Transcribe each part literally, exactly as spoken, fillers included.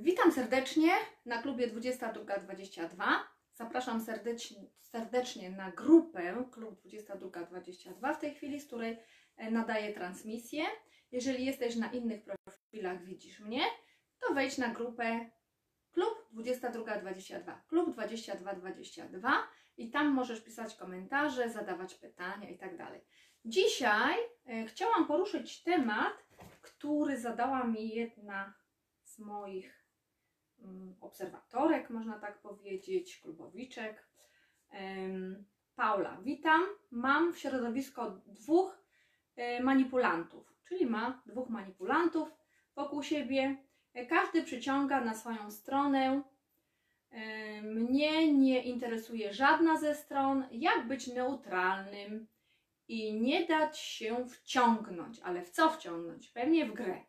Witam serdecznie na klubie dwudziesta druga dwadzieścia dwa. Zapraszam serdecznie, serdecznie na grupę klub dwudziesta druga dwadzieścia dwa w tej chwili, z której nadaję transmisję. Jeżeli jesteś na innych profilach, widzisz mnie, to wejdź na grupę klub dwudziesta druga dwadzieścia dwa, klub dwudziesta druga dwadzieścia dwa i tam możesz pisać komentarze, zadawać pytania itd. Dzisiaj chciałam poruszyć temat, który zadała mi jedna z moich obserwatorek, można tak powiedzieć, klubowiczek. Paula, witam. Mam w środowisku dwóch manipulantów, czyli ma dwóch manipulantów wokół siebie. Każdy przyciąga na swoją stronę. Mnie nie interesuje żadna ze stron. Jak być neutralnym i nie dać się wciągnąć. Ale w co wciągnąć? Pewnie w grę.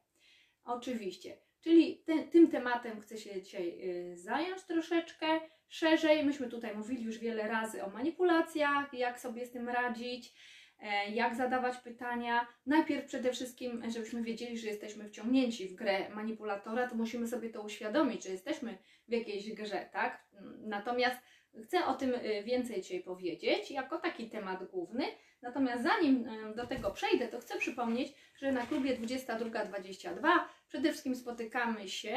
Oczywiście. Czyli te, tym tematem chcę się dzisiaj zająć troszeczkę szerzej. Myśmy tutaj mówili już wiele razy o manipulacjach, jak sobie z tym radzić, jak zadawać pytania. Najpierw przede wszystkim, żebyśmy wiedzieli, że jesteśmy wciągnięci w grę manipulatora, to musimy sobie to uświadomić, że jesteśmy w jakiejś grze, tak? Natomiast chcę o tym więcej dzisiaj powiedzieć, jako taki temat główny. Natomiast zanim do tego przejdę, to chcę przypomnieć, że na klubie dwudziesta druga dwadzieścia dwa przede wszystkim spotykamy się,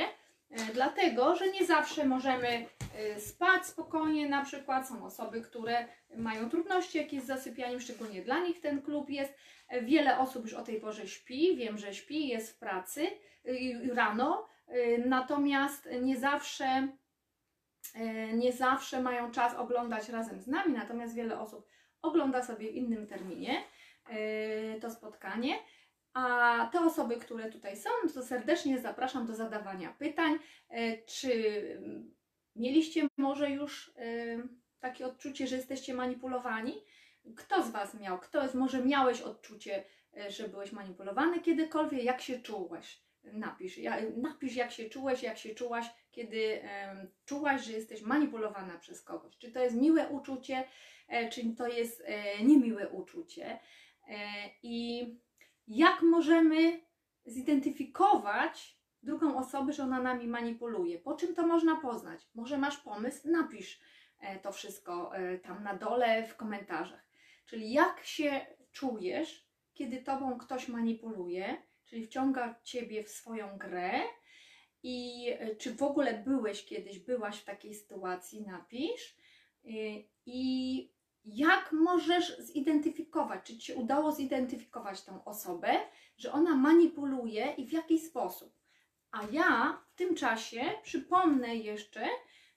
dlatego że nie zawsze możemy spać spokojnie, na przykład są osoby, które mają trudności jakieś z zasypianiem, szczególnie dla nich ten klub jest. Wiele osób już o tej porze śpi, wiem, że śpi, jest w pracy rano, natomiast nie zawsze, nie zawsze mają czas oglądać razem z nami, natomiast wiele osób ogląda sobie w innym terminie to spotkanie. A te osoby, które tutaj są, to serdecznie zapraszam do zadawania pytań. Czy mieliście może już takie odczucie, że jesteście manipulowani? Kto z Was miał? Kto z, może miałeś odczucie, że byłeś manipulowany kiedykolwiek? Jak się czułeś? Napisz, napisz jak się czułeś, jak się czułaś, kiedy czułaś, że jesteś manipulowana przez kogoś. Czy to jest miłe uczucie, czy to jest niemiłe uczucie? I jak możemy zidentyfikować drugą osobę, że ona nami manipuluje? Po czym to można poznać? Może masz pomysł? Napisz to wszystko tam na dole w komentarzach. Czyli jak się czujesz, kiedy tobą ktoś manipuluje, czyli wciąga ciebie w swoją grę, i czy w ogóle byłeś kiedyś, byłaś w takiej sytuacji? Napisz. I jak możesz zidentyfikować, czy Ci się udało zidentyfikować tą osobę, że ona manipuluje i w jaki sposób. A ja w tym czasie przypomnę jeszcze,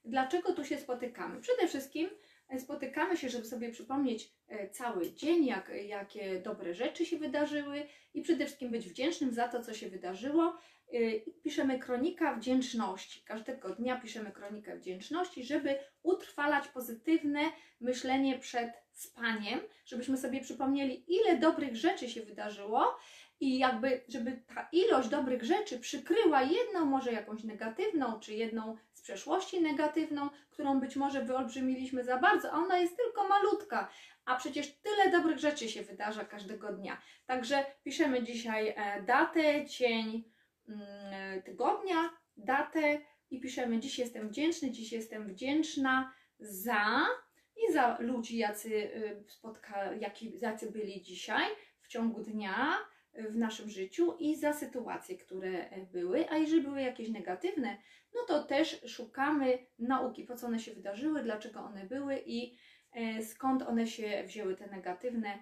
dlaczego tu się spotykamy. Przede wszystkim spotykamy się, żeby sobie przypomnieć cały dzień, jak, jakie dobre rzeczy się wydarzyły i przede wszystkim być wdzięcznym za to, co się wydarzyło. Piszemy kronikę wdzięczności. Każdego dnia piszemy kronikę wdzięczności, żeby utrwalać pozytywne myślenie przed spaniem, żebyśmy sobie przypomnieli, ile dobrych rzeczy się wydarzyło i jakby, żeby ta ilość dobrych rzeczy przykryła jedną może jakąś negatywną, czy jedną z przeszłości negatywną, którą być może wyolbrzymiliśmy za bardzo, a ona jest tylko malutka, a przecież tyle dobrych rzeczy się wydarza każdego dnia. Także piszemy dzisiaj datę, dzień, tygodnia, datę i piszemy: dziś jestem wdzięczny, dziś jestem wdzięczna za i za ludzi, jacy, spotka, jaki, jacy byli dzisiaj w ciągu dnia w naszym życiu i za sytuacje, które były, a jeżeli były jakieś negatywne, no to też szukamy nauki, po co one się wydarzyły, dlaczego one były i skąd one się wzięły, te negatywne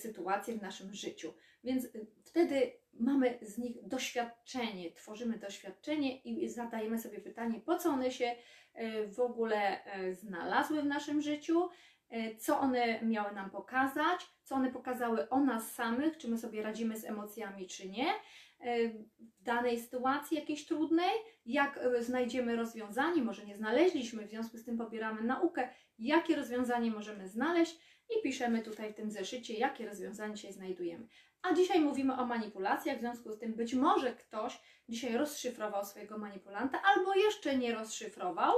sytuacje w naszym życiu. Więc wtedy mamy z nich doświadczenie, tworzymy doświadczenie i zadajemy sobie pytanie, po co one się w ogóle znalazły w naszym życiu, co one miały nam pokazać, co one pokazały o nas samych, czy my sobie radzimy z emocjami, czy nie, w danej sytuacji jakiejś trudnej, jak znajdziemy rozwiązanie, może nie znaleźliśmy, w związku z tym pobieramy naukę, jakie rozwiązanie możemy znaleźć i piszemy tutaj w tym zeszycie, jakie rozwiązanie dzisiaj znajdujemy. A dzisiaj mówimy o manipulacjach, w związku z tym być może ktoś dzisiaj rozszyfrował swojego manipulanta albo jeszcze nie rozszyfrował,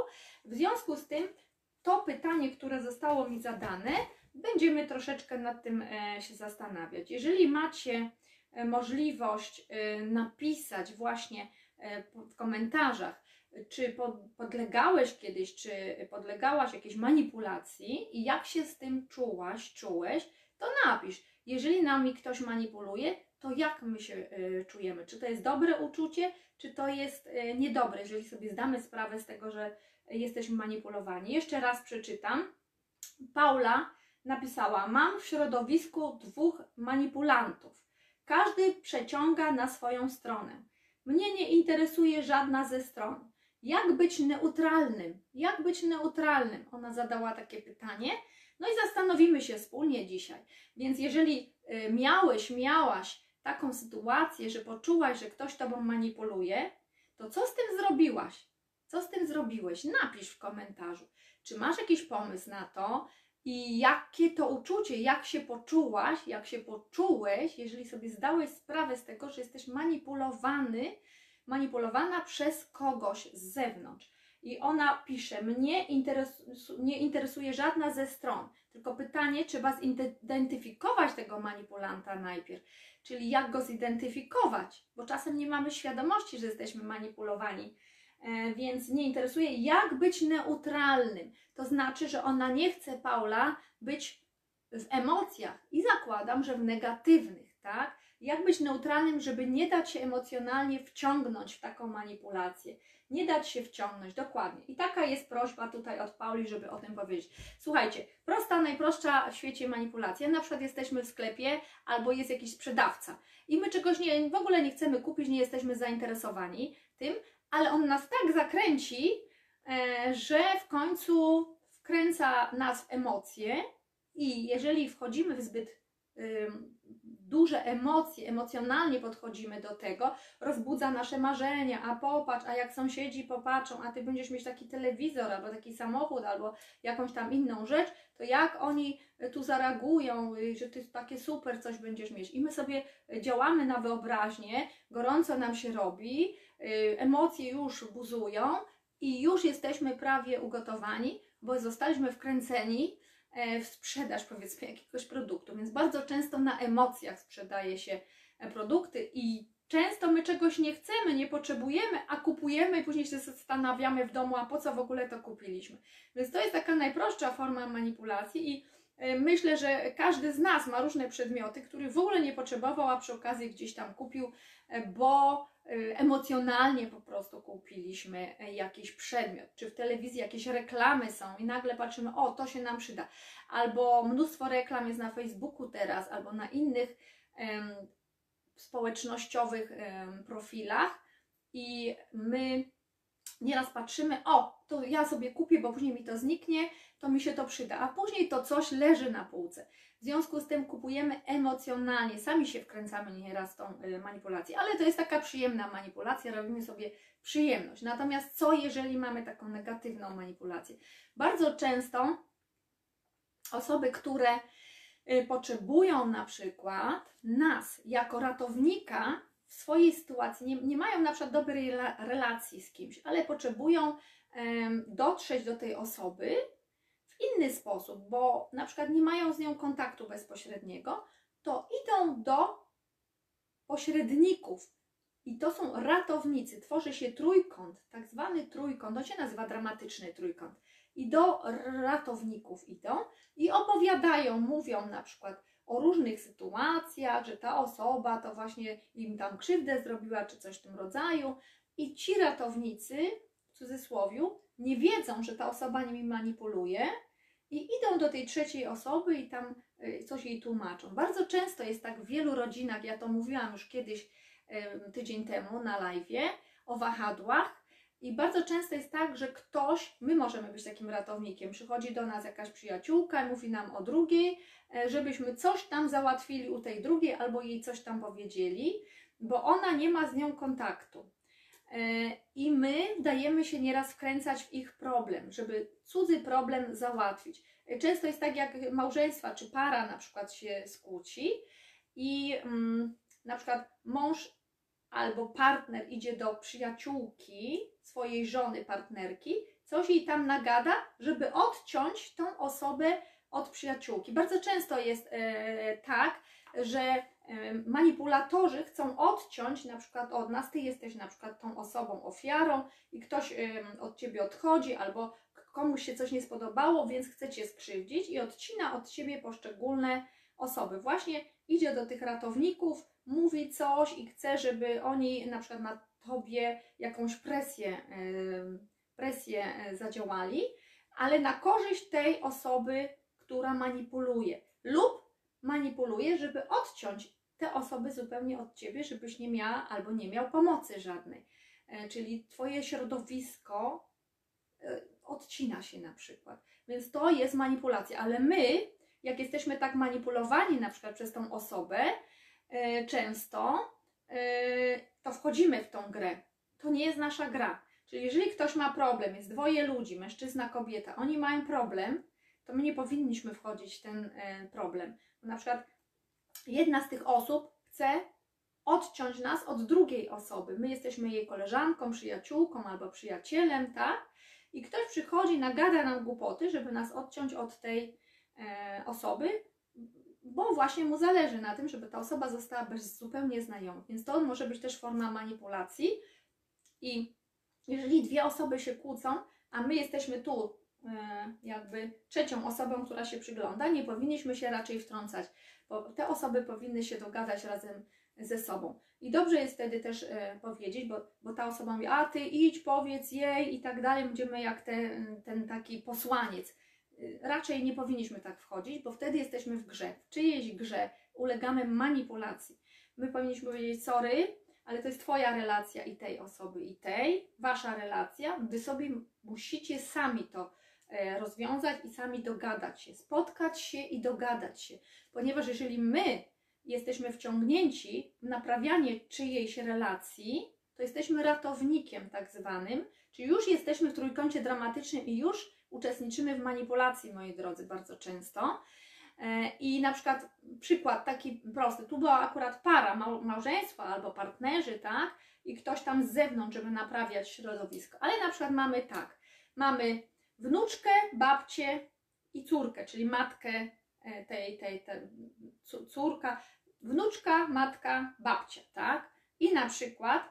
w związku z tym to pytanie, które zostało mi zadane, będziemy troszeczkę nad tym się zastanawiać. Jeżeli macie możliwość napisać właśnie w komentarzach, czy podlegałeś kiedyś, czy podlegałaś jakiejś manipulacji i jak się z tym czułaś, czułeś, to napisz. Jeżeli nami ktoś manipuluje, to jak my się y, czujemy? Czy to jest dobre uczucie, czy to jest y, niedobre, jeżeli sobie zdamy sprawę z tego, że jesteśmy manipulowani. Jeszcze raz przeczytam. Paula napisała: mam w środowisku dwóch manipulantów. Każdy przeciąga na swoją stronę. Mnie nie interesuje żadna ze stron. Jak być neutralnym? Jak być neutralnym? Ona zadała takie pytanie. No i zastanowimy się wspólnie dzisiaj. Więc jeżeli miałeś, miałaś taką sytuację, że poczułaś, że ktoś tobą manipuluje, to co z tym zrobiłaś? Co z tym zrobiłeś? Napisz w komentarzu. Czy masz jakiś pomysł na to i jakie to uczucie, jak się poczułaś, jak się poczułeś, jeżeli sobie zdałeś sprawę z tego, że jesteś manipulowany, manipulowana przez kogoś z zewnątrz. I ona pisze: mnie interesu, nie interesuje żadna ze stron, tylko pytanie, trzeba zidentyfikować tego manipulanta najpierw, czyli jak go zidentyfikować, bo czasem nie mamy świadomości, że jesteśmy manipulowani, e, więc nie interesuje, jak być neutralnym. To znaczy, że ona nie chce, Paula, być w emocjach i zakładam, że w negatywnych, tak? Jak być neutralnym, żeby nie dać się emocjonalnie wciągnąć w taką manipulację. Nie dać się wciągnąć, dokładnie. I taka jest prośba tutaj od Pauli, żeby o tym powiedzieć. Słuchajcie, prosta, najprostsza w świecie manipulacja. Na przykład jesteśmy w sklepie albo jest jakiś sprzedawca i my czegoś nie, w ogóle nie chcemy kupić, nie jesteśmy zainteresowani tym, ale on nas tak zakręci, e, że w końcu wkręca nas w emocje i jeżeli wchodzimy w zbyt y, duże emocje, emocjonalnie podchodzimy do tego, rozbudza nasze marzenia, a popatrz, a jak sąsiedzi popatrzą, a ty będziesz mieć taki telewizor, albo taki samochód, albo jakąś tam inną rzecz, to jak oni tu zareagują, że ty takie super coś będziesz mieć. I my sobie działamy na wyobraźnię, gorąco nam się robi, emocje już buzują i już jesteśmy prawie ugotowani, bo zostaliśmy wkręceni w sprzedaż, powiedzmy, jakiegoś produktu, więc bardzo często na emocjach sprzedaje się produkty i często my czegoś nie chcemy, nie potrzebujemy, a kupujemy i później się zastanawiamy w domu, a po co w ogóle to kupiliśmy. Więc to jest taka najprostsza forma manipulacji i myślę, że każdy z nas ma różne przedmioty, których w ogóle nie potrzebował, a przy okazji gdzieś tam kupił, bo emocjonalnie po prostu kupiliśmy jakiś przedmiot, czy w telewizji jakieś reklamy są i nagle patrzymy, o, to się nam przyda, albo mnóstwo reklam jest na Facebooku teraz, albo na innych em, społecznościowych em, profilach i my nieraz patrzymy, o, to ja sobie kupię, bo później mi to zniknie, to mi się to przyda, a później to coś leży na półce. W związku z tym kupujemy emocjonalnie, sami się wkręcamy nieraz w tą manipulację, ale to jest taka przyjemna manipulacja, robimy sobie przyjemność. Natomiast co jeżeli mamy taką negatywną manipulację? Bardzo często osoby, które potrzebują na przykład nas jako ratownika w swojej sytuacji, nie, nie mają na przykład dobrej relacji z kimś, ale potrzebują um, dotrzeć do tej osoby w inny sposób, bo na przykład nie mają z nią kontaktu bezpośredniego, to idą do pośredników i to są ratownicy. Tworzy się trójkąt, tak zwany trójkąt, on się nazywa dramatyczny trójkąt. I do ratowników idą i opowiadają, mówią na przykład o różnych sytuacjach, że ta osoba to właśnie im tam krzywdę zrobiła, czy coś w tym rodzaju. I ci ratownicy, w cudzysłowie, nie wiedzą, że ta osoba nimi manipuluje i idą do tej trzeciej osoby i tam coś jej tłumaczą. Bardzo często jest tak w wielu rodzinach, ja to mówiłam już kiedyś, tydzień temu na live'ie, o wahadłach i bardzo często jest tak, że ktoś, my możemy być takim ratownikiem, przychodzi do nas jakaś przyjaciółka i mówi nam o drugiej, żebyśmy coś tam załatwili u tej drugiej albo jej coś tam powiedzieli, bo ona nie ma z nią kontaktu. I my dajemy się nieraz wkręcać w ich problem, żeby cudzy problem załatwić. Często jest tak, jak małżeństwa czy para na przykład się skłóci i mm, na przykład mąż albo partner idzie do przyjaciółki, swojej żony, partnerki, coś jej tam nagada, żeby odciąć tą osobę od przyjaciółki. Bardzo często jest e, tak, że e, manipulatorzy chcą odciąć na przykład od nas, ty jesteś na przykład tą osobą ofiarą i ktoś e, od ciebie odchodzi albo komuś się coś nie spodobało, więc chce cię skrzywdzić i odcina od ciebie poszczególne osoby. Właśnie idzie do tych ratowników, mówi coś i chce, żeby oni na przykład na tobie jakąś presję, presję zadziałali, ale na korzyść tej osoby, która manipuluje. Lub manipuluje, żeby odciąć te osoby zupełnie od ciebie, żebyś nie miała albo nie miał pomocy żadnej. Czyli twoje środowisko odcina się na przykład. Więc to jest manipulacja, ale my, jak jesteśmy tak manipulowani na przykład przez tą osobę, często to wchodzimy w tą grę. To nie jest nasza gra. Czyli jeżeli ktoś ma problem, jest dwoje ludzi, mężczyzna, kobieta, oni mają problem, to my nie powinniśmy wchodzić w ten problem. Na przykład jedna z tych osób chce odciąć nas od drugiej osoby. My jesteśmy jej koleżanką, przyjaciółką albo przyjacielem, tak? I ktoś przychodzi, nagada nam głupoty, żeby nas odciąć od tej osoby, bo właśnie mu zależy na tym, żeby ta osoba została bez zupełnie znajomych. Więc to może być też forma manipulacji. I jeżeli dwie osoby się kłócą, a my jesteśmy tu jakby trzecią osobą, która się przygląda, nie powinniśmy się raczej wtrącać, bo te osoby powinny się dogadać razem ze sobą. I dobrze jest wtedy też powiedzieć, bo, bo ta osoba mówi, a ty idź, powiedz jej i tak dalej, będziemy jak ten, ten taki posłaniec. Raczej nie powinniśmy tak wchodzić, bo wtedy jesteśmy w grze. W czyjejś grze ulegamy manipulacji. My powinniśmy powiedzieć, sorry, ale to jest twoja relacja i tej osoby i tej, wasza relacja. Wy sobie musicie sami to rozwiązać i sami dogadać się, spotkać się i dogadać się. Ponieważ jeżeli my jesteśmy wciągnięci w naprawianie czyjejś relacji, to jesteśmy ratownikiem tak zwanym, czyli już jesteśmy w trójkącie dramatycznym i już uczestniczymy w manipulacji, moi drodzy, bardzo często. I na przykład przykład taki prosty, tu była akurat para, małżeństwa albo partnerzy, tak? I ktoś tam z zewnątrz, żeby naprawiać środowisko. Ale na przykład mamy tak, mamy wnuczkę, babcię i córkę, czyli matkę tej, tej, tej córka, wnuczka, matka, babcia, tak? I na przykład,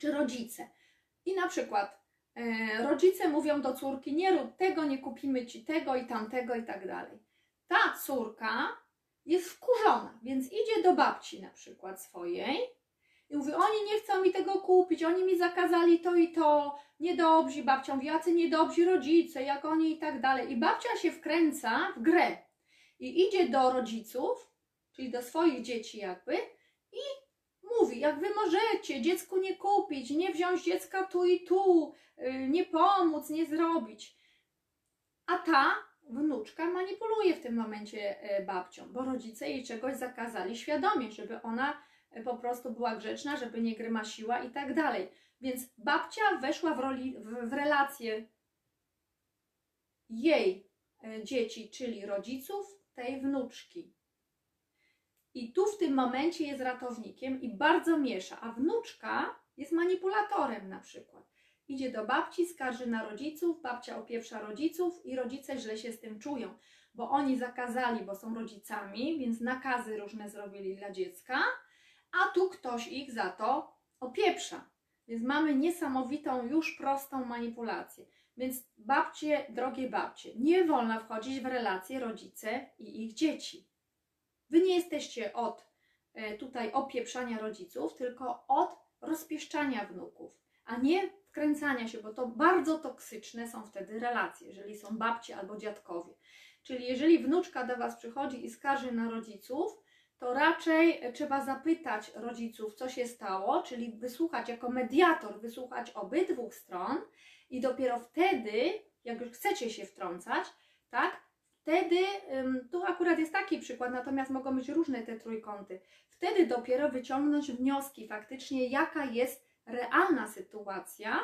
czy rodzice. I na przykład rodzice mówią do córki, nie rób tego, nie kupimy ci tego i tamtego i tak dalej. Ta córka jest wkurzona, więc idzie do babci na przykład swojej i mówi, oni nie chcą mi tego kupić, oni mi zakazali to i to, niedobrzy, babcia mówi, jacy niedobrzy rodzice, jak oni i tak dalej. I babcia się wkręca w grę i idzie do rodziców, czyli do swoich dzieci jakby i mówi, jak wy możecie dziecku nie kupić, nie wziąć dziecka tu i tu, nie pomóc, nie zrobić. A ta wnuczka manipuluje w tym momencie babcią, bo rodzice jej czegoś zakazali świadomie, żeby ona po prostu była grzeczna, żeby nie grymasiła i tak dalej. Więc babcia weszła w, roli, w relację jej dzieci, czyli rodziców, tej wnuczki. I tu w tym momencie jest ratownikiem i bardzo miesza, a wnuczka jest manipulatorem na przykład. Idzie do babci, skarży na rodziców, babcia opieprza rodziców i rodzice źle się z tym czują, bo oni zakazali, bo są rodzicami, więc nakazy różne zrobili dla dziecka, a tu ktoś ich za to opieprza. Więc mamy niesamowitą, już prostą manipulację. Więc babcie, drogie babcie, nie wolno wchodzić w relacje rodzice i ich dzieci. Wy nie jesteście od tutaj opieprzania rodziców, tylko od rozpieszczania wnuków, a nie wkręcania się, bo to bardzo toksyczne są wtedy relacje, jeżeli są babcie albo dziadkowie. Czyli jeżeli wnuczka do was przychodzi i skarży na rodziców, to raczej trzeba zapytać rodziców, co się stało, czyli wysłuchać jako mediator, wysłuchać obydwu stron i dopiero wtedy, jak już chcecie się wtrącać, tak? Wtedy, tu akurat jest taki przykład, natomiast mogą być różne te trójkąty, wtedy dopiero wyciągnąć wnioski faktycznie, jaka jest realna sytuacja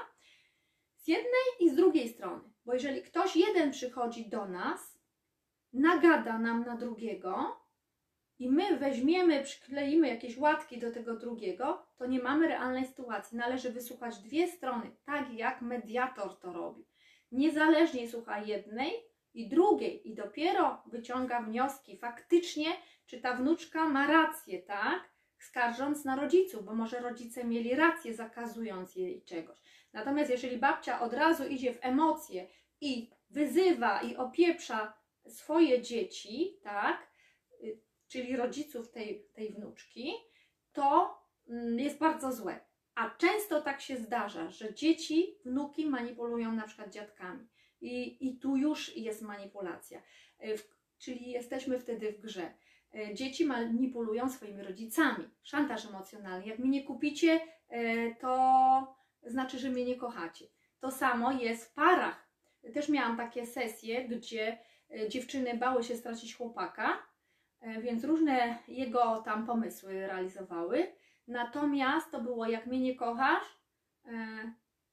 z jednej i z drugiej strony. Bo jeżeli ktoś jeden przychodzi do nas, nagada nam na drugiego i my weźmiemy, przykleimy jakieś łatki do tego drugiego, to nie mamy realnej sytuacji. Należy wysłuchać dwie strony, tak jak mediator to robi. Niezależnie słucha jednej i drugiej i dopiero wyciąga wnioski faktycznie, czy ta wnuczka ma rację, tak? Skarżąc na rodziców, bo może rodzice mieli rację, zakazując jej czegoś. Natomiast jeżeli babcia od razu idzie w emocje i wyzywa i opieprza swoje dzieci, tak, czyli rodziców tej, tej wnuczki, to jest bardzo złe. A często tak się zdarza, że dzieci, wnuki manipulują na przykład dziadkami. I, i tu już jest manipulacja, czyli jesteśmy wtedy w grze. Dzieci manipulują swoimi rodzicami, szantaż emocjonalny. Jak mi nie kupicie, to znaczy, że mnie nie kochacie. To samo jest w parach. Też miałam takie sesje, gdzie dziewczyny bały się stracić chłopaka, więc różne jego tam pomysły realizowały. Natomiast to było, jak mnie nie kochasz,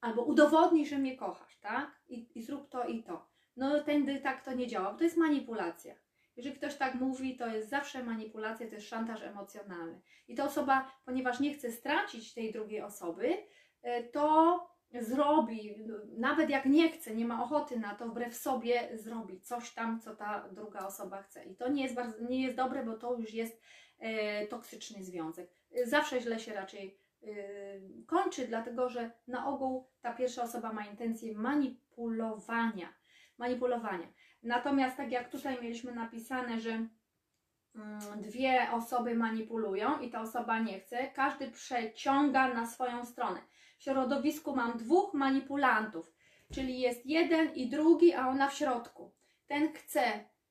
albo udowodnij, że mnie kochasz, tak? I, i zrób to i to. No tędy tak to nie działa, bo to jest manipulacja. Jeżeli ktoś tak mówi, to jest zawsze manipulacja, to jest szantaż emocjonalny. I ta osoba, ponieważ nie chce stracić tej drugiej osoby, to zrobi, nawet jak nie chce, nie ma ochoty na to, wbrew sobie zrobi coś tam, co ta druga osoba chce. I to nie jest, bardzo, nie jest dobre, bo to już jest e, toksyczny związek. Zawsze źle się raczej e, kończy, dlatego że na ogół ta pierwsza osoba ma intencje manipulowania. manipulowania. Natomiast tak jak tutaj mieliśmy napisane, że dwie osoby manipulują i ta osoba nie chce, każdy przeciąga na swoją stronę. W środowisku mam dwóch manipulantów, czyli jest jeden i drugi, a ona w środku. Ten chce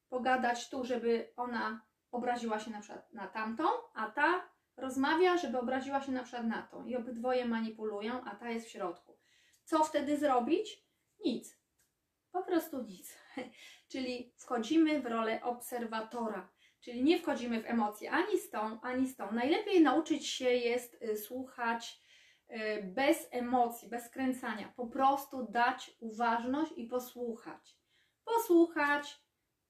pogadać tu, żeby ona obraziła się na przykład na tamtą, a ta rozmawia, żeby obraziła się na przykład na tą. I obydwoje manipulują, a ta jest w środku. Co wtedy zrobić? Nic. Po prostu nic. Czyli wchodzimy w rolę obserwatora, czyli nie wchodzimy w emocje ani z tą, ani z tą. Najlepiej nauczyć się jest słuchać bez emocji, bez kręcania. Po prostu dać uważność i posłuchać. Posłuchać,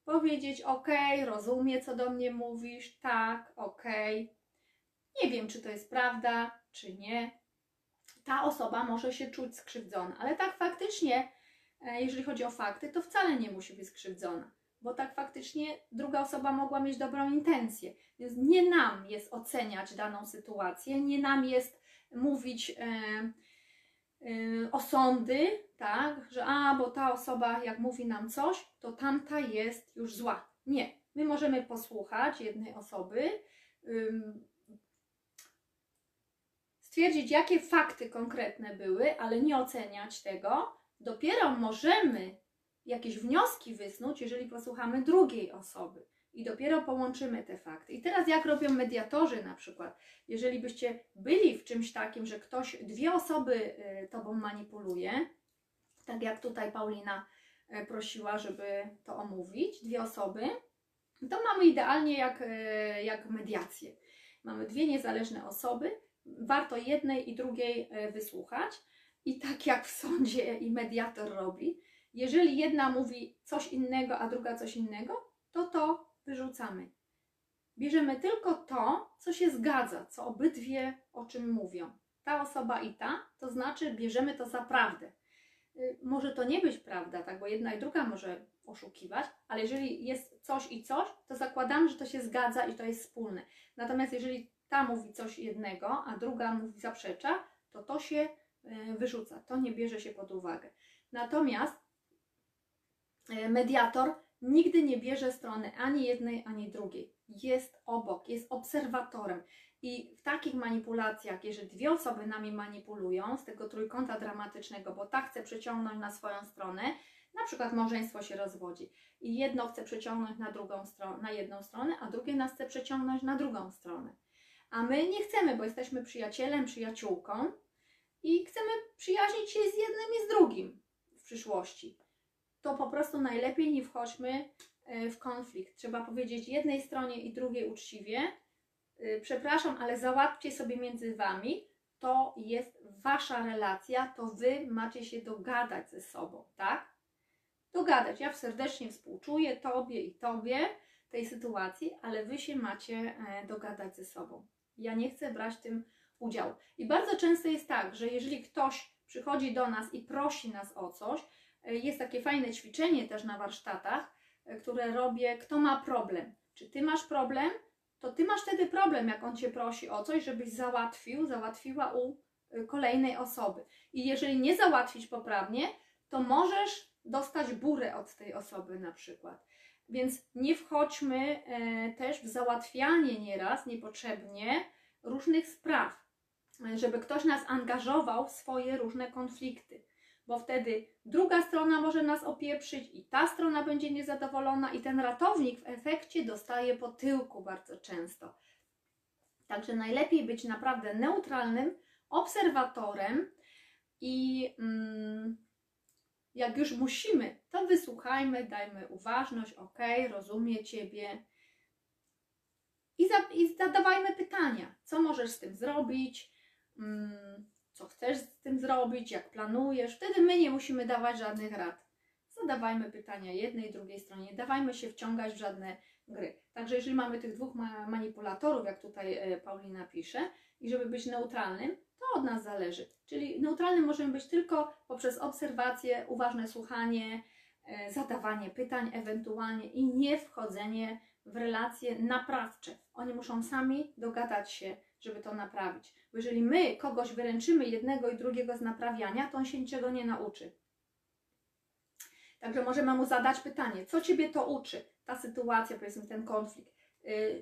powiedzieć ok, rozumiem, co do mnie mówisz, tak, ok. Nie wiem, czy to jest prawda, czy nie. Ta osoba może się czuć skrzywdzona, ale tak faktycznie, jeżeli chodzi o fakty, to wcale nie musi być skrzywdzona, bo tak faktycznie druga osoba mogła mieć dobrą intencję. Więc nie nam jest oceniać daną sytuację, nie nam jest mówić e, e, osądy, tak, że a, bo ta osoba jak mówi nam coś, to tamta jest już zła. Nie. My możemy posłuchać jednej osoby, ym, stwierdzić, jakie fakty konkretne były, ale nie oceniać tego. Dopiero możemy jakieś wnioski wysnuć, jeżeli posłuchamy drugiej osoby i dopiero połączymy te fakty. I teraz jak robią mediatorzy na przykład, jeżeli byście byli w czymś takim, że ktoś, dwie osoby tobą manipuluje, tak jak tutaj Paulina prosiła, żeby to omówić, dwie osoby, to mamy idealnie jak, jak mediację. Mamy dwie niezależne osoby, warto jednej i drugiej wysłuchać. I tak jak w sądzie i mediator robi, jeżeli jedna mówi coś innego, a druga coś innego, to to wyrzucamy. Bierzemy tylko to, co się zgadza, co obydwie o czym mówią. Ta osoba i ta, to znaczy bierzemy to za prawdę. Może to nie być prawda, tak, bo jedna i druga może oszukiwać, ale jeżeli jest coś i coś, to zakładamy, że to się zgadza i to jest wspólne. Natomiast jeżeli ta mówi coś jednego, a druga mówi zaprzecza, to to się wyrzuca, to nie bierze się pod uwagę. Natomiast mediator nigdy nie bierze strony ani jednej, ani drugiej. Jest obok, jest obserwatorem. I w takich manipulacjach, jeżeli dwie osoby nami manipulują z tego trójkąta dramatycznego, bo ta chce przeciągnąć na swoją stronę, na przykład małżeństwo się rozwodzi i jedno chce przeciągnąć na drugą stronę, na jedną stronę, a drugie nas chce przeciągnąć na drugą stronę. A my nie chcemy, bo jesteśmy przyjacielem, przyjaciółką, i chcemy przyjaźnić się z jednym i z drugim w przyszłości, to po prostu najlepiej nie wchodźmy w konflikt. Trzeba powiedzieć jednej stronie i drugiej uczciwie, przepraszam, ale załatwcie sobie między wami, to jest wasza relacja, to wy macie się dogadać ze sobą, tak? Dogadać, ja serdecznie współczuję tobie i tobie tej sytuacji, ale wy się macie dogadać ze sobą. Ja nie chcę brać tym udział. I bardzo często jest tak, że jeżeli ktoś przychodzi do nas i prosi nas o coś, Jest takie fajne ćwiczenie też na warsztatach, które robię, kto ma problem. Czy Ty masz problem? To Ty masz wtedy problem, jak on Cię prosi o coś, żebyś załatwił, załatwiła u kolejnej osoby. I jeżeli nie załatwić poprawnie, to możesz dostać burę od tej osoby na przykład. Więc nie wchodźmy też w załatwianie nieraz niepotrzebnie różnych spraw, żeby ktoś nas angażował w swoje różne konflikty. Bo wtedy druga strona może nas opieprzyć i ta strona będzie niezadowolona i ten ratownik w efekcie dostaje po tyłku bardzo często. Także najlepiej być naprawdę neutralnym obserwatorem i mm, jak już musimy, to wysłuchajmy, dajmy uważność, ok, rozumiem Ciebie i, za, i zadawajmy pytania, co możesz z tym zrobić, mm, co chcesz z tym zrobić, jak planujesz, wtedy my nie musimy dawać żadnych rad. Zadawajmy pytania jednej i drugiej stronie, nie dawajmy się wciągać w żadne gry. Także jeżeli mamy tych dwóch ma manipulatorów, jak tutaj Paulina pisze, i żeby być neutralnym, to od nas zależy. Czyli neutralnym możemy być tylko poprzez obserwację, uważne słuchanie, e, zadawanie pytań ewentualnie i nie wchodzenie w relacje naprawcze. Oni muszą sami dogadać się, żeby to naprawić. Bo jeżeli my kogoś wyręczymy jednego i drugiego z naprawiania, to on się niczego nie nauczy. Także możemy mu zadać pytanie, co Ciebie to uczy, ta sytuacja, powiedzmy ten konflikt,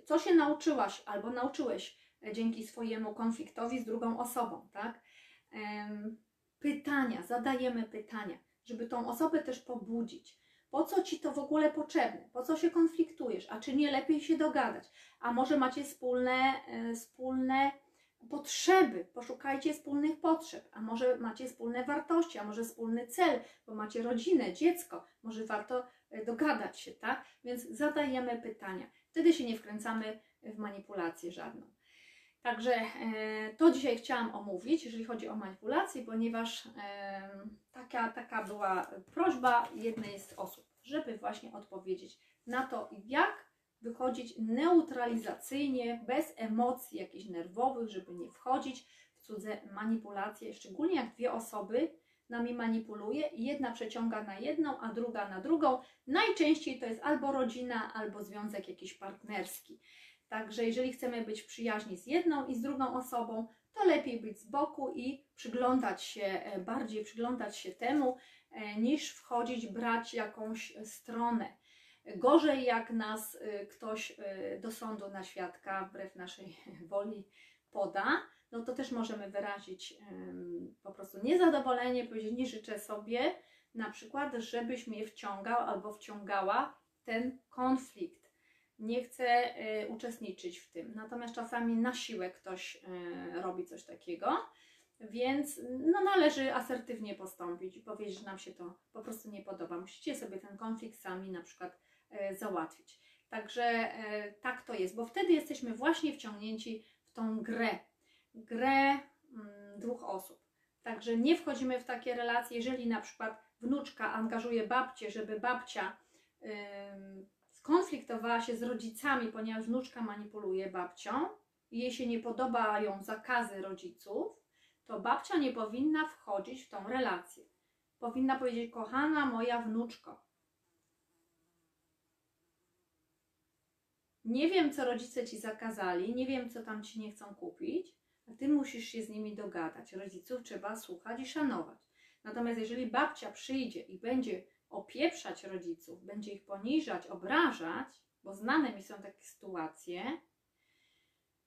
co się nauczyłaś albo nauczyłeś dzięki swojemu konfliktowi z drugą osobą, tak? Pytania, zadajemy pytania, żeby tą osobę też pobudzić. Po co Ci to w ogóle potrzebne? Po co się konfliktujesz? A czy nie lepiej się dogadać? A może macie wspólne, wspólne potrzeby? Poszukajcie wspólnych potrzeb. A może macie wspólne wartości? A może wspólny cel? Bo macie rodzinę, dziecko. Może warto dogadać się, tak? Więc zadajemy pytania. Wtedy się nie wkręcamy w manipulację żadną. Także to dzisiaj chciałam omówić, jeżeli chodzi o manipulację, ponieważ taka, taka była prośba jednej z osób, żeby właśnie odpowiedzieć na to, jak wychodzić neutralizacyjnie, bez emocji jakichś nerwowych, żeby nie wchodzić w cudze manipulacje, szczególnie jak dwie osoby nami manipuluje i jedna przeciąga na jedną, a druga na drugą. Najczęściej to jest albo rodzina, albo związek jakiś partnerski. Także jeżeli chcemy być w przyjaźni z jedną i z drugą osobą, to lepiej być z boku i przyglądać się, bardziej przyglądać się temu, niż wchodzić, brać jakąś stronę. Gorzej jak nas ktoś do sądu na świadka wbrew naszej woli poda, no to też możemy wyrazić po prostu niezadowolenie, powiedzieć, nie życzę sobie na przykład, żebyś mnie wciągał albo wciągała w ten konflikt. Nie chcę y, uczestniczyć w tym. Natomiast czasami na siłę ktoś y, robi coś takiego, więc no, należy asertywnie postąpić i powiedzieć, że nam się to po prostu nie podoba. Musicie sobie ten konflikt sami na przykład y, załatwić. Także y, tak to jest, bo wtedy jesteśmy właśnie wciągnięci w tą grę. Grę y, dwóch osób. Także nie wchodzimy w takie relacje, jeżeli na przykład wnuczka angażuje babcię, żeby babcia y, skonfliktowała się z rodzicami, ponieważ wnuczka manipuluje babcią i jej się nie podobają zakazy rodziców, to babcia nie powinna wchodzić w tą relację. Powinna powiedzieć, kochana moja wnuczko, nie wiem, co rodzice Ci zakazali, nie wiem, co tam Ci nie chcą kupić, a Ty musisz się z nimi dogadać. Rodziców trzeba słuchać i szanować. Natomiast jeżeli babcia przyjdzie i będzie opieprzać rodziców, będzie ich poniżać, obrażać, bo znane mi są takie sytuacje,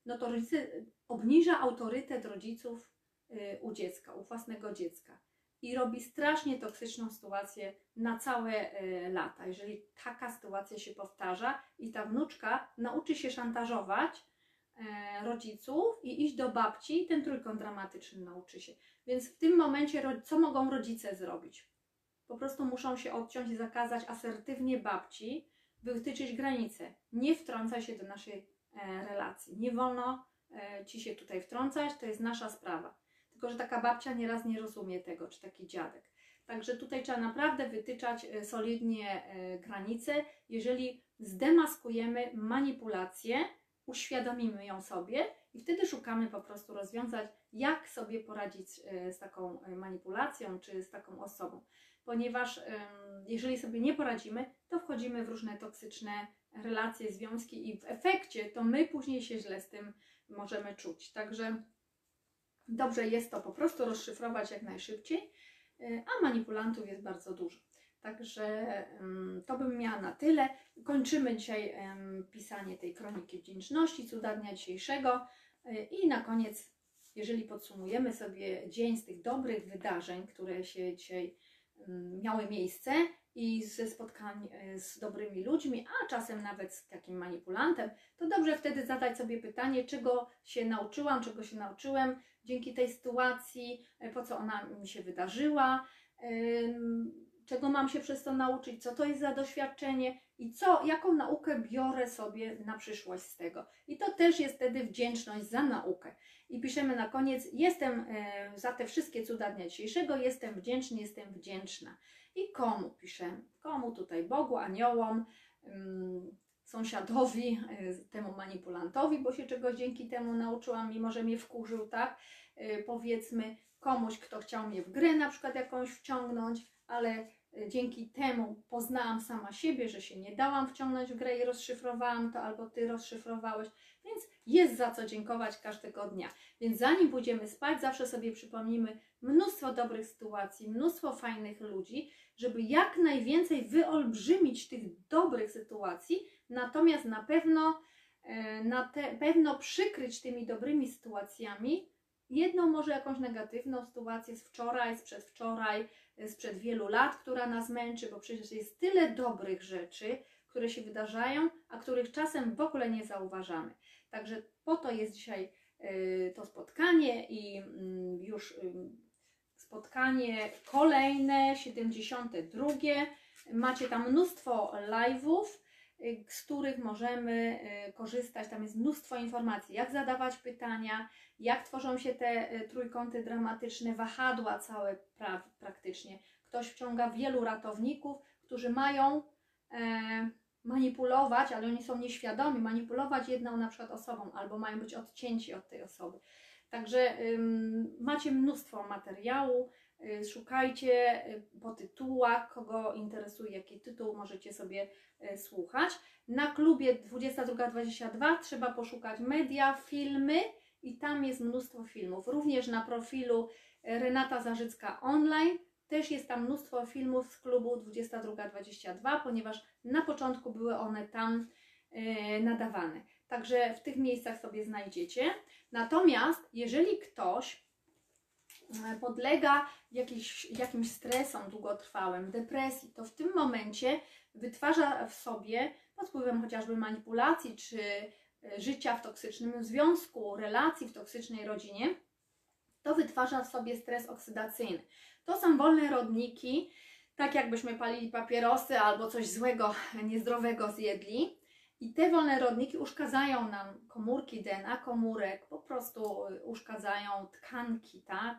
no to rodzice, obniża autorytet rodziców u dziecka, u własnego dziecka i robi strasznie toksyczną sytuację na całe lata. Jeżeli taka sytuacja się powtarza i ta wnuczka nauczy się szantażować rodziców i iść do babci, ten trójkąt dramatyczny nauczy się. Więc w tym momencie co mogą rodzice zrobić? Po prostu muszą się odciąć i zakazać asertywnie babci, wytyczyć granice. Nie wtrącaj się do naszej e, relacji. Nie wolno e, Ci się tutaj wtrącać, to jest nasza sprawa. Tylko że taka babcia nieraz nie rozumie tego, czy taki dziadek. Także tutaj trzeba naprawdę wytyczać e, solidnie e, granice. Jeżeli zdemaskujemy manipulację, uświadomimy ją sobie i wtedy szukamy po prostu rozwiązań, jak sobie poradzić z taką manipulacją czy z taką osobą. Ponieważ jeżeli sobie nie poradzimy, to wchodzimy w różne toksyczne relacje, związki i w efekcie to my później się źle z tym możemy czuć. Także dobrze jest to po prostu rozszyfrować jak najszybciej, a manipulantów jest bardzo dużo. Także to bym miała na tyle. Kończymy dzisiaj pisanie tej kroniki wdzięczności, cuda dnia dzisiejszego i na koniec, jeżeli podsumujemy sobie dzień z tych dobrych wydarzeń, które się dzisiaj miały miejsce i ze spotkań z dobrymi ludźmi, a czasem nawet z takim manipulantem, to dobrze wtedy zadać sobie pytanie, czego się nauczyłam, czego się nauczyłem dzięki tej sytuacji, po co ona mi się wydarzyła, czego mam się przez to nauczyć, co to jest za doświadczenie i co, jaką naukę biorę sobie na przyszłość z tego. I to też jest wtedy wdzięczność za naukę. I piszemy na koniec, jestem za te wszystkie cuda dnia dzisiejszego, jestem wdzięczny, jestem wdzięczna. I komu piszemy? Komu tutaj? Bogu, aniołom, sąsiadowi, temu manipulantowi, bo się czegoś dzięki temu nauczyłam, mimo że mnie wkurzył, tak? Powiedzmy komuś, kto chciał mnie w grę na przykład jakąś wciągnąć, ale dzięki temu poznałam sama siebie, że się nie dałam wciągnąć w grę i rozszyfrowałam to, albo Ty rozszyfrowałeś, więc jest za co dziękować każdego dnia. Więc zanim pójdziemy spać, zawsze sobie przypomnimy mnóstwo dobrych sytuacji, mnóstwo fajnych ludzi, żeby jak najwięcej wyolbrzymić tych dobrych sytuacji, natomiast na pewno, na te, pewno przykryć tymi dobrymi sytuacjami jedną może jakąś negatywną sytuację z wczoraj, z przedwczoraj, sprzed wielu lat, która nas męczy, bo przecież jest tyle dobrych rzeczy, które się wydarzają, a których czasem w ogóle nie zauważamy. Także po to jest dzisiaj to spotkanie i już spotkanie kolejne, siedemdziesiąte drugie. Macie tam mnóstwo live'ów, z których możemy korzystać. Tam jest mnóstwo informacji, jak zadawać pytania, jak tworzą się te trójkąty dramatyczne, wahadła całe pra- praktycznie. Ktoś wciąga wielu ratowników, którzy mają e, manipulować, ale oni są nieświadomi, manipulować jedną na przykład osobą, albo mają być odcięci od tej osoby. Także ym, macie mnóstwo materiału, y, szukajcie y, po tytułach, kogo interesuje, jaki tytuł możecie sobie y, słuchać. Na klubie dwudziesta druga dwadzieścia dwa trzeba poszukać media, filmy i tam jest mnóstwo filmów. Również na profilu Renata Zarzycka online też jest tam mnóstwo filmów z klubu dwudziesta druga dwadzieścia dwa, ponieważ na początku były one tam y, nadawane. Także w tych miejscach sobie znajdziecie. Natomiast jeżeli ktoś podlega jakimś, jakimś stresom długotrwałym, depresji, to w tym momencie wytwarza w sobie, pod wpływem chociażby manipulacji, czy życia w toksycznym związku, relacji w toksycznej rodzinie, to wytwarza w sobie stres oksydacyjny. To są wolne rodniki, tak jakbyśmy palili papierosy albo coś złego, niezdrowego zjedli. I te wolne rodniki uszkadzają nam komórki D N A, komórek, po prostu uszkadzają tkanki, tak?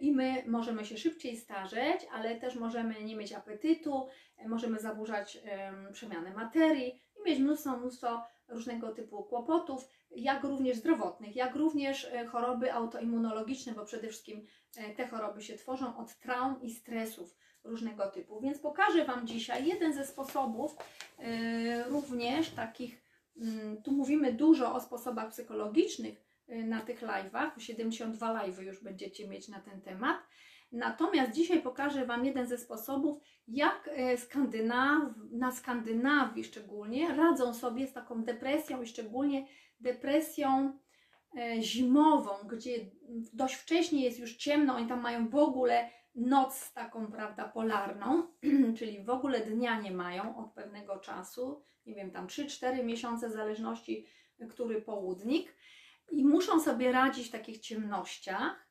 I my możemy się szybciej starzeć, ale też możemy nie mieć apetytu, możemy zaburzać um, przemianę materii i mieć mnóstwo, mnóstwo różnego typu kłopotów, jak również zdrowotnych, jak również choroby autoimmunologiczne, bo przede wszystkim te choroby się tworzą od traum i stresów różnego typu. Więc pokażę Wam dzisiaj jeden ze sposobów, yy, również takich, yy, tu mówimy dużo o sposobach psychologicznych yy, na tych live'ach, siedemdziesiąt dwa live'y już będziecie mieć na ten temat. Natomiast dzisiaj pokażę Wam jeden ze sposobów, jak Skandynaw, na Skandynawii szczególnie radzą sobie z taką depresją i szczególnie depresją yy, zimową, gdzie dość wcześnie jest już ciemno, oni tam mają w ogóle noc taką, prawda, polarną, czyli w ogóle dnia nie mają od pewnego czasu, nie wiem, tam trzy cztery miesiące, w zależności, który południk, i muszą sobie radzić w takich ciemnościach.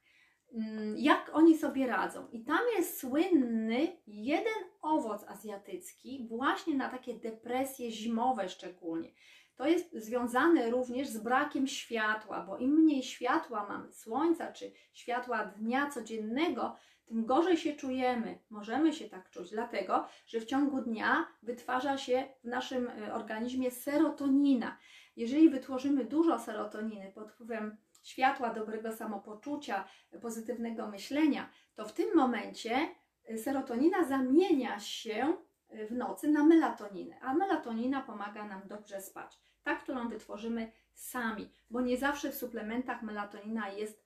Jak oni sobie radzą? I tam jest słynny jeden owoc azjatycki właśnie na takie depresje zimowe szczególnie. To jest związane również z brakiem światła, bo im mniej światła mamy, słońca czy światła dnia codziennego, tym gorzej się czujemy, możemy się tak czuć, dlatego że w ciągu dnia wytwarza się w naszym organizmie serotonina. Jeżeli wytworzymy dużo serotoniny pod wpływem światła, dobrego samopoczucia, pozytywnego myślenia, to w tym momencie serotonina zamienia się w nocy na melatoninę, a melatonina pomaga nam dobrze spać. Ta, którą wytworzymy sami, bo nie zawsze w suplementach melatonina jest,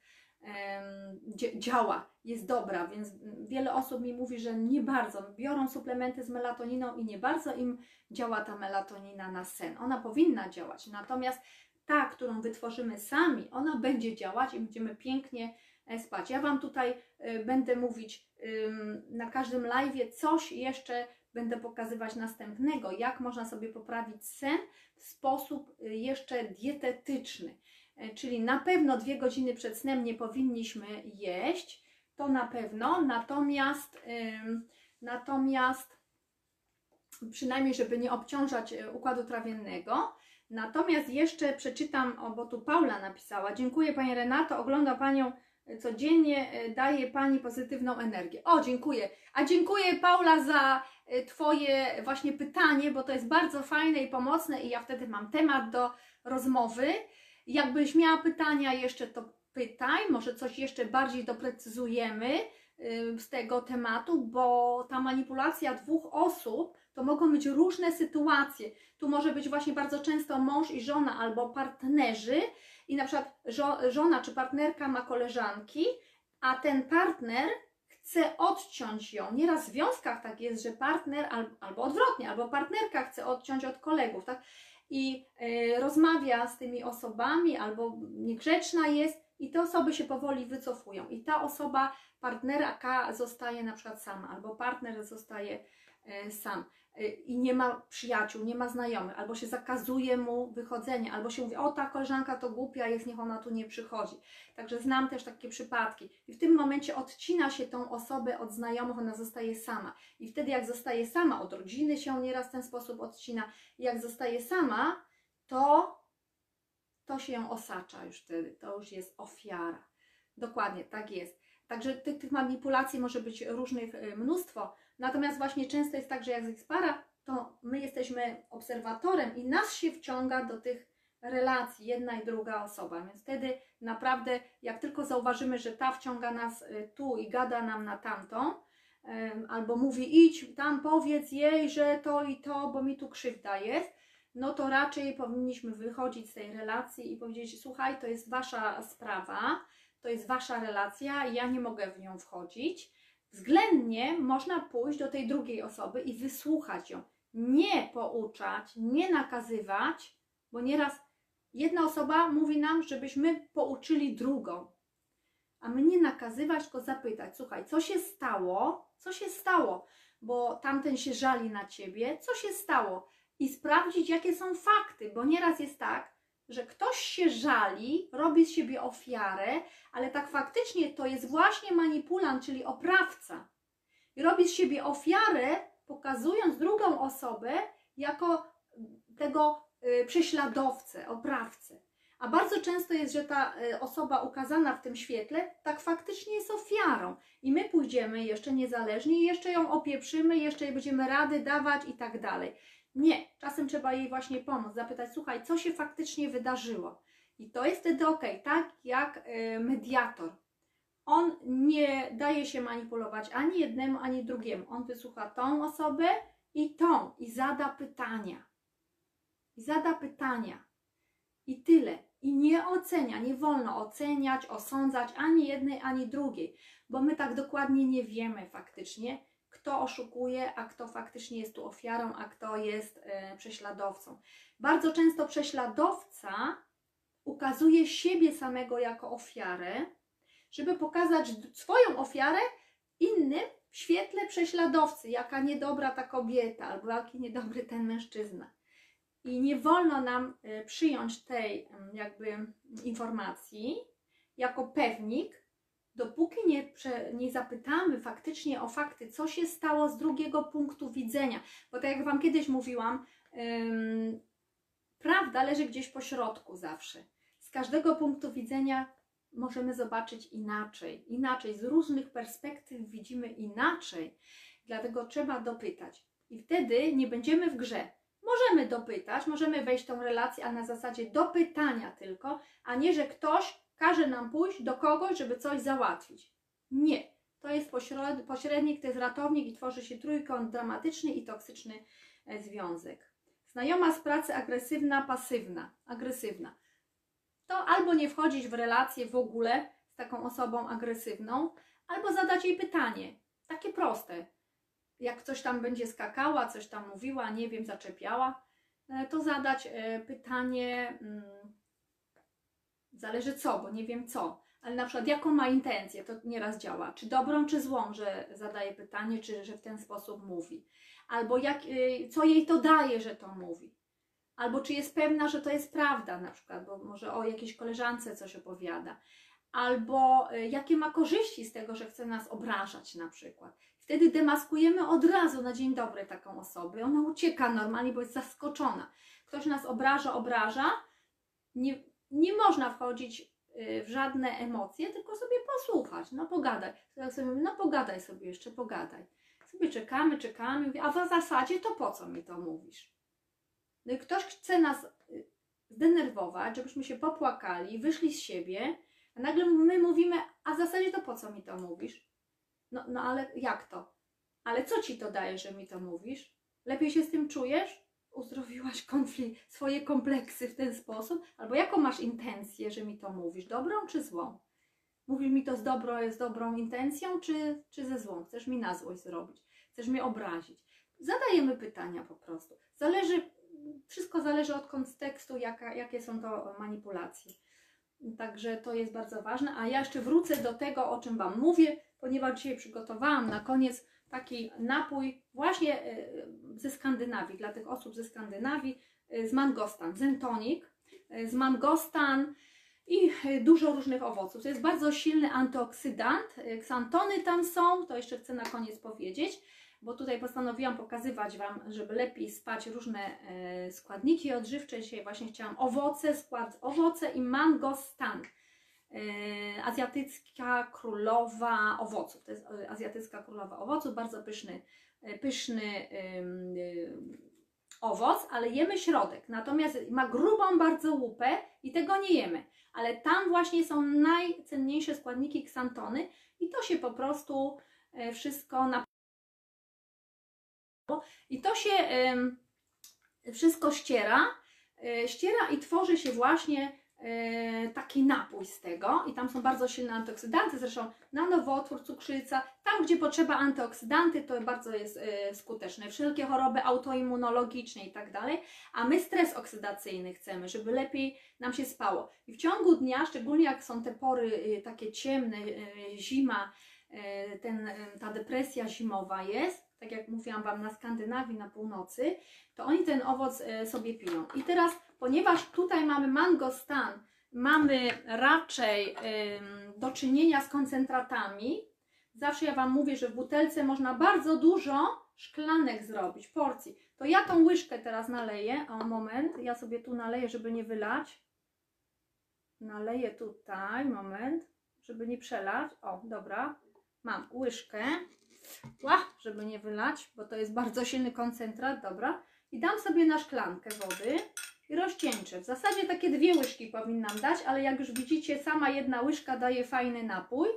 działa, jest dobra, więc wiele osób mi mówi, że nie bardzo biorą suplementy z melatoniną i nie bardzo im działa ta melatonina na sen. Ona powinna działać, natomiast ta, którą wytworzymy sami, ona będzie działać i będziemy pięknie spać. Ja Wam tutaj będę mówić na każdym live'ie coś jeszcze, będę pokazywać następnego, jak można sobie poprawić sen w sposób jeszcze dietetyczny. Czyli na pewno dwie godziny przed snem nie powinniśmy jeść, to na pewno, natomiast, natomiast przynajmniej żeby nie obciążać układu trawiennego. Natomiast jeszcze przeczytam, o, bo tu Paula napisała: dziękuję Pani Renato, ogląda Panią codziennie, daje Pani pozytywną energię. O, dziękuję. A dziękuję Paula za Twoje właśnie pytanie, bo to jest bardzo fajne i pomocne i ja wtedy mam temat do rozmowy. Jakbyś miała pytania jeszcze, to pytaj, może coś jeszcze bardziej doprecyzujemy z tego tematu, bo ta manipulacja dwóch osób to mogą być różne sytuacje. Tu może być właśnie bardzo często mąż i żona albo partnerzy i na przykład żo- żona czy partnerka ma koleżanki, a ten partner chce odciąć ją. Nieraz w związkach tak jest, że partner albo odwrotnie, albo partnerka chce odciąć od kolegów, tak? I y, rozmawia z tymi osobami albo niegrzeczna jest i te osoby się powoli wycofują i ta osoba, partnerka zostaje na przykład sama albo partner zostaje y, sam y, i nie ma przyjaciół, nie ma znajomych, albo się zakazuje mu wychodzenia, albo się mówi: o, ta koleżanka to głupia jest, niech ona tu nie przychodzi. Także znam też takie przypadki i w tym momencie odcina się tą osobę od znajomych, ona zostaje sama i wtedy jak zostaje sama, od rodziny się nieraz w ten sposób odcina, jak zostaje sama, to to się ją osacza już wtedy, to już jest ofiara. Dokładnie, tak jest. Także tych, tych manipulacji może być różnych y, mnóstwo, natomiast właśnie często jest tak, że jak jest para, to my jesteśmy obserwatorem i nas się wciąga do tych relacji jedna i druga osoba, więc wtedy naprawdę jak tylko zauważymy, że ta wciąga nas y, tu i gada nam na tamtą, y, albo mówi: idź tam, powiedz jej, że to i to, bo mi tu krzywda jest, no to raczej powinniśmy wychodzić z tej relacji i powiedzieć: słuchaj, to jest Wasza sprawa, to jest Wasza relacja, ja nie mogę w nią wchodzić. Względnie można pójść do tej drugiej osoby i wysłuchać ją. Nie pouczać, nie nakazywać, bo nieraz jedna osoba mówi nam, żebyśmy pouczyli drugą. A my nie nakazywać, tylko zapytać: słuchaj, co się stało? Co się stało? Bo tamten się żali na Ciebie. Co się stało? I sprawdzić, jakie są fakty, bo nieraz jest tak, że ktoś się żali, robi z siebie ofiarę, ale tak faktycznie to jest właśnie manipulant, czyli oprawca. I robi z siebie ofiarę, pokazując drugą osobę jako tego y, prześladowcę, oprawcę. A bardzo często jest, że ta y, osoba ukazana w tym świetle tak faktycznie jest ofiarą. I my pójdziemy jeszcze niezależnie, jeszcze ją opieprzymy, jeszcze jej będziemy rady dawać i tak dalej. Nie, czasem trzeba jej właśnie pomóc, zapytać: słuchaj, co się faktycznie wydarzyło? I to jest wtedy ok, tak jak mediator. On nie daje się manipulować ani jednemu, ani drugiemu. On wysłucha tą osobę i tą i zada pytania. I zada pytania. I tyle. I nie ocenia, nie wolno oceniać, osądzać ani jednej, ani drugiej, bo my tak dokładnie nie wiemy faktycznie, kto oszukuje, a kto faktycznie jest tu ofiarą, a kto jest y, prześladowcą. Bardzo często prześladowca ukazuje siebie samego jako ofiarę, żeby pokazać swoją ofiarę innym w świetle prześladowcy, jaka niedobra ta kobieta albo jaki niedobry ten mężczyzna. I nie wolno nam y, przyjąć tej y, jakby informacji jako pewnik, dopóki nie, prze, nie zapytamy faktycznie o fakty, co się stało z drugiego punktu widzenia. Bo tak jak Wam kiedyś mówiłam, ym, prawda leży gdzieś po środku zawsze. Z każdego punktu widzenia możemy zobaczyć inaczej. Inaczej, z różnych perspektyw widzimy inaczej. Dlatego trzeba dopytać. I wtedy nie będziemy w grze. możemy dopytać, możemy wejść w tą relację, a na zasadzie dopytania tylko, a nie, że ktoś każe nam pójść do kogoś, żeby coś załatwić. Nie. To jest pośrednik, to jest ratownik i tworzy się trójkąt dramatyczny i toksyczny związek. Znajoma z pracy agresywna, pasywna. Agresywna. To albo nie wchodzić w relację w ogóle z taką osobą agresywną, albo zadać jej pytanie. Takie proste. Jak coś tam będzie skakała, coś tam mówiła, nie wiem, zaczepiała, to zadać pytanie, zależy co, bo nie wiem co, ale na przykład jaką ma intencję, to nieraz działa, czy dobrą, czy złą, że zadaje pytanie, czy że w ten sposób mówi, albo jak, co jej to daje, że to mówi, albo czy jest pewna, że to jest prawda na przykład, bo może o jakiejś koleżance coś opowiada, albo jakie ma korzyści z tego, że chce nas obrażać na przykład. Wtedy demaskujemy od razu na dzień dobry taką osobę. Ona ucieka normalnie, bo jest zaskoczona. Ktoś nas obraża, obraża. Nie, nie można wchodzić w żadne emocje, tylko sobie posłuchać. No pogadaj. Tak sobie mówię, no pogadaj sobie jeszcze, pogadaj. Sobie czekamy, czekamy. Mówię, a w zasadzie to po co mi to mówisz? No i ktoś chce nas zdenerwować, żebyśmy się popłakali, wyszli z siebie, a nagle my mówimy, a w zasadzie to po co mi to mówisz? No, no ale jak to? Ale co ci to daje, że mi to mówisz? Lepiej się z tym czujesz? Uzdrowiłaś konflikt, swoje kompleksy w ten sposób? Albo jaką masz intencję, że mi to mówisz? Dobrą czy złą? Mówisz mi to z, dobro, z dobrą intencją czy, czy ze złą? Chcesz mi na złość zrobić? Chcesz mnie obrazić? Zadajemy pytania po prostu. Zależy, wszystko zależy od kontekstu, jaka, jakie są to manipulacje. Także to jest bardzo ważne. A ja jeszcze wrócę do tego, o czym Wam mówię, ponieważ dzisiaj przygotowałam na koniec taki napój właśnie ze Skandynawii, dla tych osób ze Skandynawii, z mangostan, Zentonik, z mangostan i dużo różnych owoców. To jest bardzo silny antyoksydant, ksantony tam są, to jeszcze chcę na koniec powiedzieć, bo tutaj postanowiłam pokazywać Wam, żeby lepiej spać różne składniki odżywcze. Dzisiaj właśnie chciałam owoce, skład owoce i mangostan. Azjatycka królowa owoców, to jest azjatycka królowa owoców, bardzo pyszny, pyszny um, owoc, ale jemy środek, natomiast ma grubą bardzo łupę i tego nie jemy, ale tam właśnie są najcenniejsze składniki ksantony i to się po prostu wszystko na... i to się um, wszystko ściera, ściera i tworzy się właśnie taki napój z tego i tam są bardzo silne antyoksydanty, zresztą na nowotwór, cukrzyca, tam gdzie potrzeba antyoksydanty to bardzo jest skuteczne, wszelkie choroby autoimmunologiczne i tak dalej, a my stres oksydacyjny chcemy, żeby lepiej nam się spało i w ciągu dnia, szczególnie jak są te pory takie ciemne, zima, ten, ta depresja zimowa jest, tak jak mówiłam Wam, na Skandynawii, na północy, to oni ten owoc sobie piją. I teraz, ponieważ tutaj mamy mangostan, mamy raczej ym, do czynienia z koncentratami, zawsze ja Wam mówię, że w butelce można bardzo dużo szklanek zrobić, porcji. To ja tą łyżkę teraz naleję, o moment, ja sobie tu naleję, żeby nie wylać. Naleję tutaj, moment, żeby nie przelać, o, dobra, mam łyżkę. Ła, żeby nie wylać, bo to jest bardzo silny koncentrat, dobra. I dam sobie na szklankę wody i rozcieńczę. W zasadzie takie dwie łyżki powinnam dać, ale jak już widzicie, sama jedna łyżka daje fajny napój.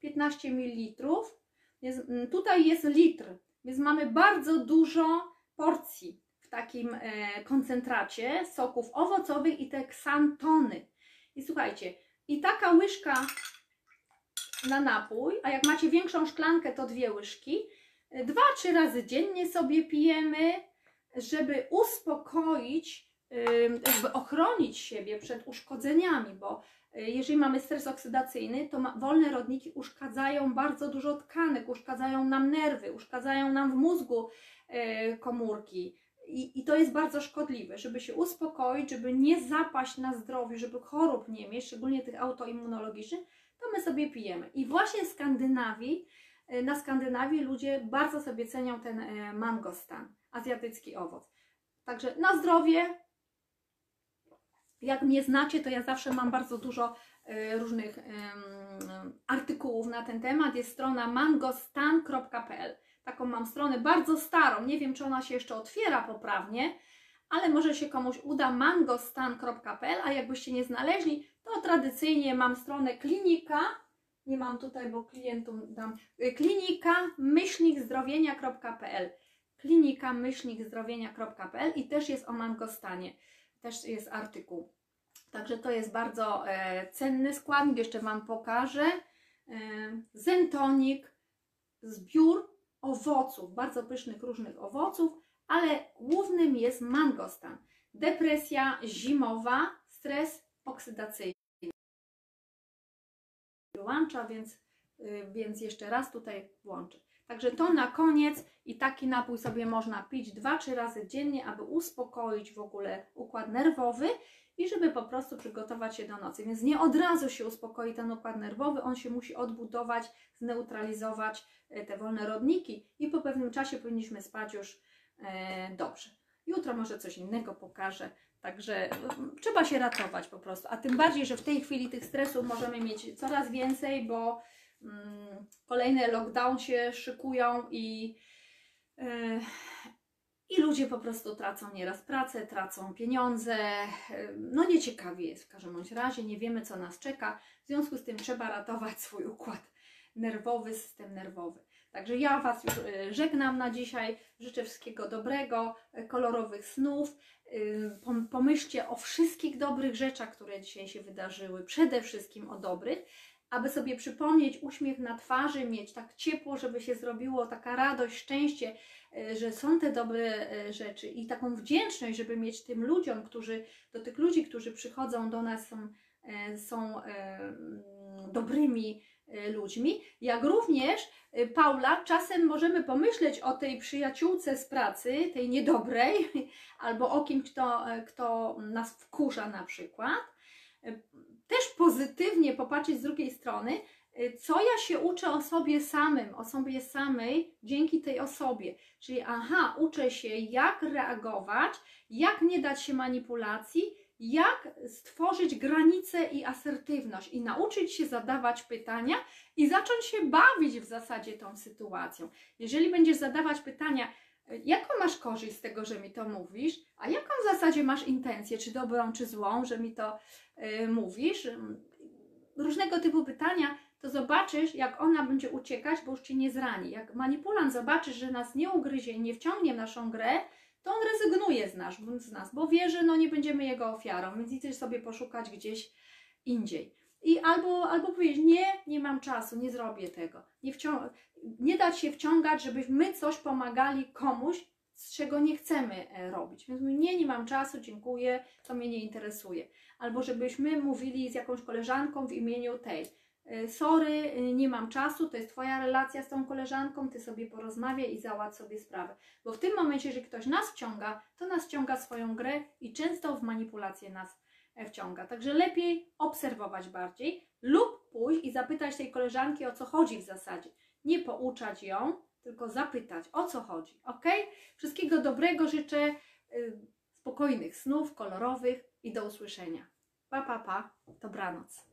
piętnaście mililitrów. Jest, tutaj jest litr, więc mamy bardzo dużo porcji w takim e, koncentracie soków owocowych i te ksantony. I słuchajcie, i taka łyżka na napój, a jak macie większą szklankę, to dwie łyżki, dwa, trzy razy dziennie sobie pijemy, żeby uspokoić, żeby ochronić siebie przed uszkodzeniami, bo jeżeli mamy stres oksydacyjny, to wolne rodniki uszkadzają bardzo dużo tkanek, uszkadzają nam nerwy, uszkadzają nam w mózgu komórki i, i to jest bardzo szkodliwe, żeby się uspokoić, żeby nie zapaść na zdrowiu, żeby chorób nie mieć, szczególnie tych autoimmunologicznych, to my sobie pijemy. I właśnie w Skandynawii, na Skandynawii ludzie bardzo sobie cenią ten mangostan, azjatycki owoc. Także na zdrowie, jak mnie znacie, to ja zawsze mam bardzo dużo różnych artykułów na ten temat. Jest strona mangostan kropka p l. Taką mam stronę bardzo starą, nie wiem, czy ona się jeszcze otwiera poprawnie, ale może się komuś uda, mangostan kropka p l, a jakbyście nie znaleźli, to tradycyjnie mam stronę klinika, nie mam tutaj, bo klientom dam, klinika myślnik zdrowienia kropka p l, klinika myślnik zdrowienia kropka p l i też jest o mangostanie, też jest artykuł. Także to jest bardzo e, cenny składnik, jeszcze Wam pokażę. E, Zentonik, zbiór owoców, bardzo pysznych różnych owoców, ale głównym jest mangostan. Depresja zimowa, stres oksydacyjny. Wyłącza, więc, y, więc jeszcze raz tutaj włączę. Także to na koniec i taki napój sobie można pić dwa trzy razy dziennie, aby uspokoić w ogóle układ nerwowy i żeby po prostu przygotować się do nocy. Więc nie od razu się uspokoi ten układ nerwowy, on się musi odbudować, zneutralizować te wolne rodniki i po pewnym czasie powinniśmy spać już e, dobrze. Jutro może coś innego pokażę, także um, trzeba się ratować po prostu. A tym bardziej, że w tej chwili tych stresów możemy mieć coraz więcej, bo um, kolejne lockdown się szykują i... E, I ludzie po prostu tracą nieraz pracę, tracą pieniądze, no nieciekawie jest w każdym bądź razie, nie wiemy co nas czeka, w związku z tym trzeba ratować swój układ nerwowy, system nerwowy. Także ja Was już żegnam na dzisiaj, życzę wszystkiego dobrego, kolorowych snów, pomyślcie o wszystkich dobrych rzeczach, które dzisiaj się wydarzyły, przede wszystkim o dobrych, aby sobie przypomnieć uśmiech na twarzy, mieć tak ciepło, żeby się zrobiło, taka radość, szczęście, że są te dobre rzeczy i taką wdzięczność, żeby mieć tym ludziom, którzy, do tych ludzi, którzy przychodzą do nas, są, są dobrymi ludźmi. Jak również, Paula, czasem możemy pomyśleć o tej przyjaciółce z pracy, tej niedobrej, albo o kimś, kto, kto nas wkurza na przykład, też pozytywnie popatrzeć z drugiej strony, co ja się uczę o sobie samym, o sobie samej dzięki tej osobie. Czyli aha, uczę się jak reagować, jak nie dać się manipulacji, jak stworzyć granice i asertywność i nauczyć się zadawać pytania i zacząć się bawić w zasadzie tą sytuacją. Jeżeli będziesz zadawać pytania, jaką masz korzyść z tego, że mi to mówisz, a jaką w zasadzie masz intencję, czy dobrą, czy złą, że mi to yy, mówisz, różnego typu pytania, to zobaczysz, jak ona będzie uciekać, bo już Cię nie zrani. Jak manipulant zobaczysz, że nas nie ugryzie i nie wciągnie w naszą grę, to on rezygnuje z nas, z nas, bo wie, że no nie będziemy jego ofiarą, więc idziesz sobie poszukać gdzieś indziej. I albo, albo powiesz, nie, nie mam czasu, nie zrobię tego. Nie, nie dać się wciągać, żebyśmy coś pomagali komuś, z czego nie chcemy robić. Więc mówię, nie, nie mam czasu, dziękuję, to mnie nie interesuje. Albo żebyśmy mówili z jakąś koleżanką w imieniu tej. Sorry, nie mam czasu, to jest Twoja relacja z tą koleżanką, Ty sobie porozmawiaj i załatw sobie sprawę. Bo w tym momencie, jeżeli ktoś nas wciąga, to nas wciąga swoją grę i często w manipulację nas wciąga. Także lepiej obserwować bardziej lub pójść i zapytać tej koleżanki, o co chodzi w zasadzie. Nie pouczać ją, tylko zapytać, o co chodzi, ok? Wszystkiego dobrego życzę, spokojnych snów, kolorowych i do usłyszenia. Pa, pa, pa, dobranoc.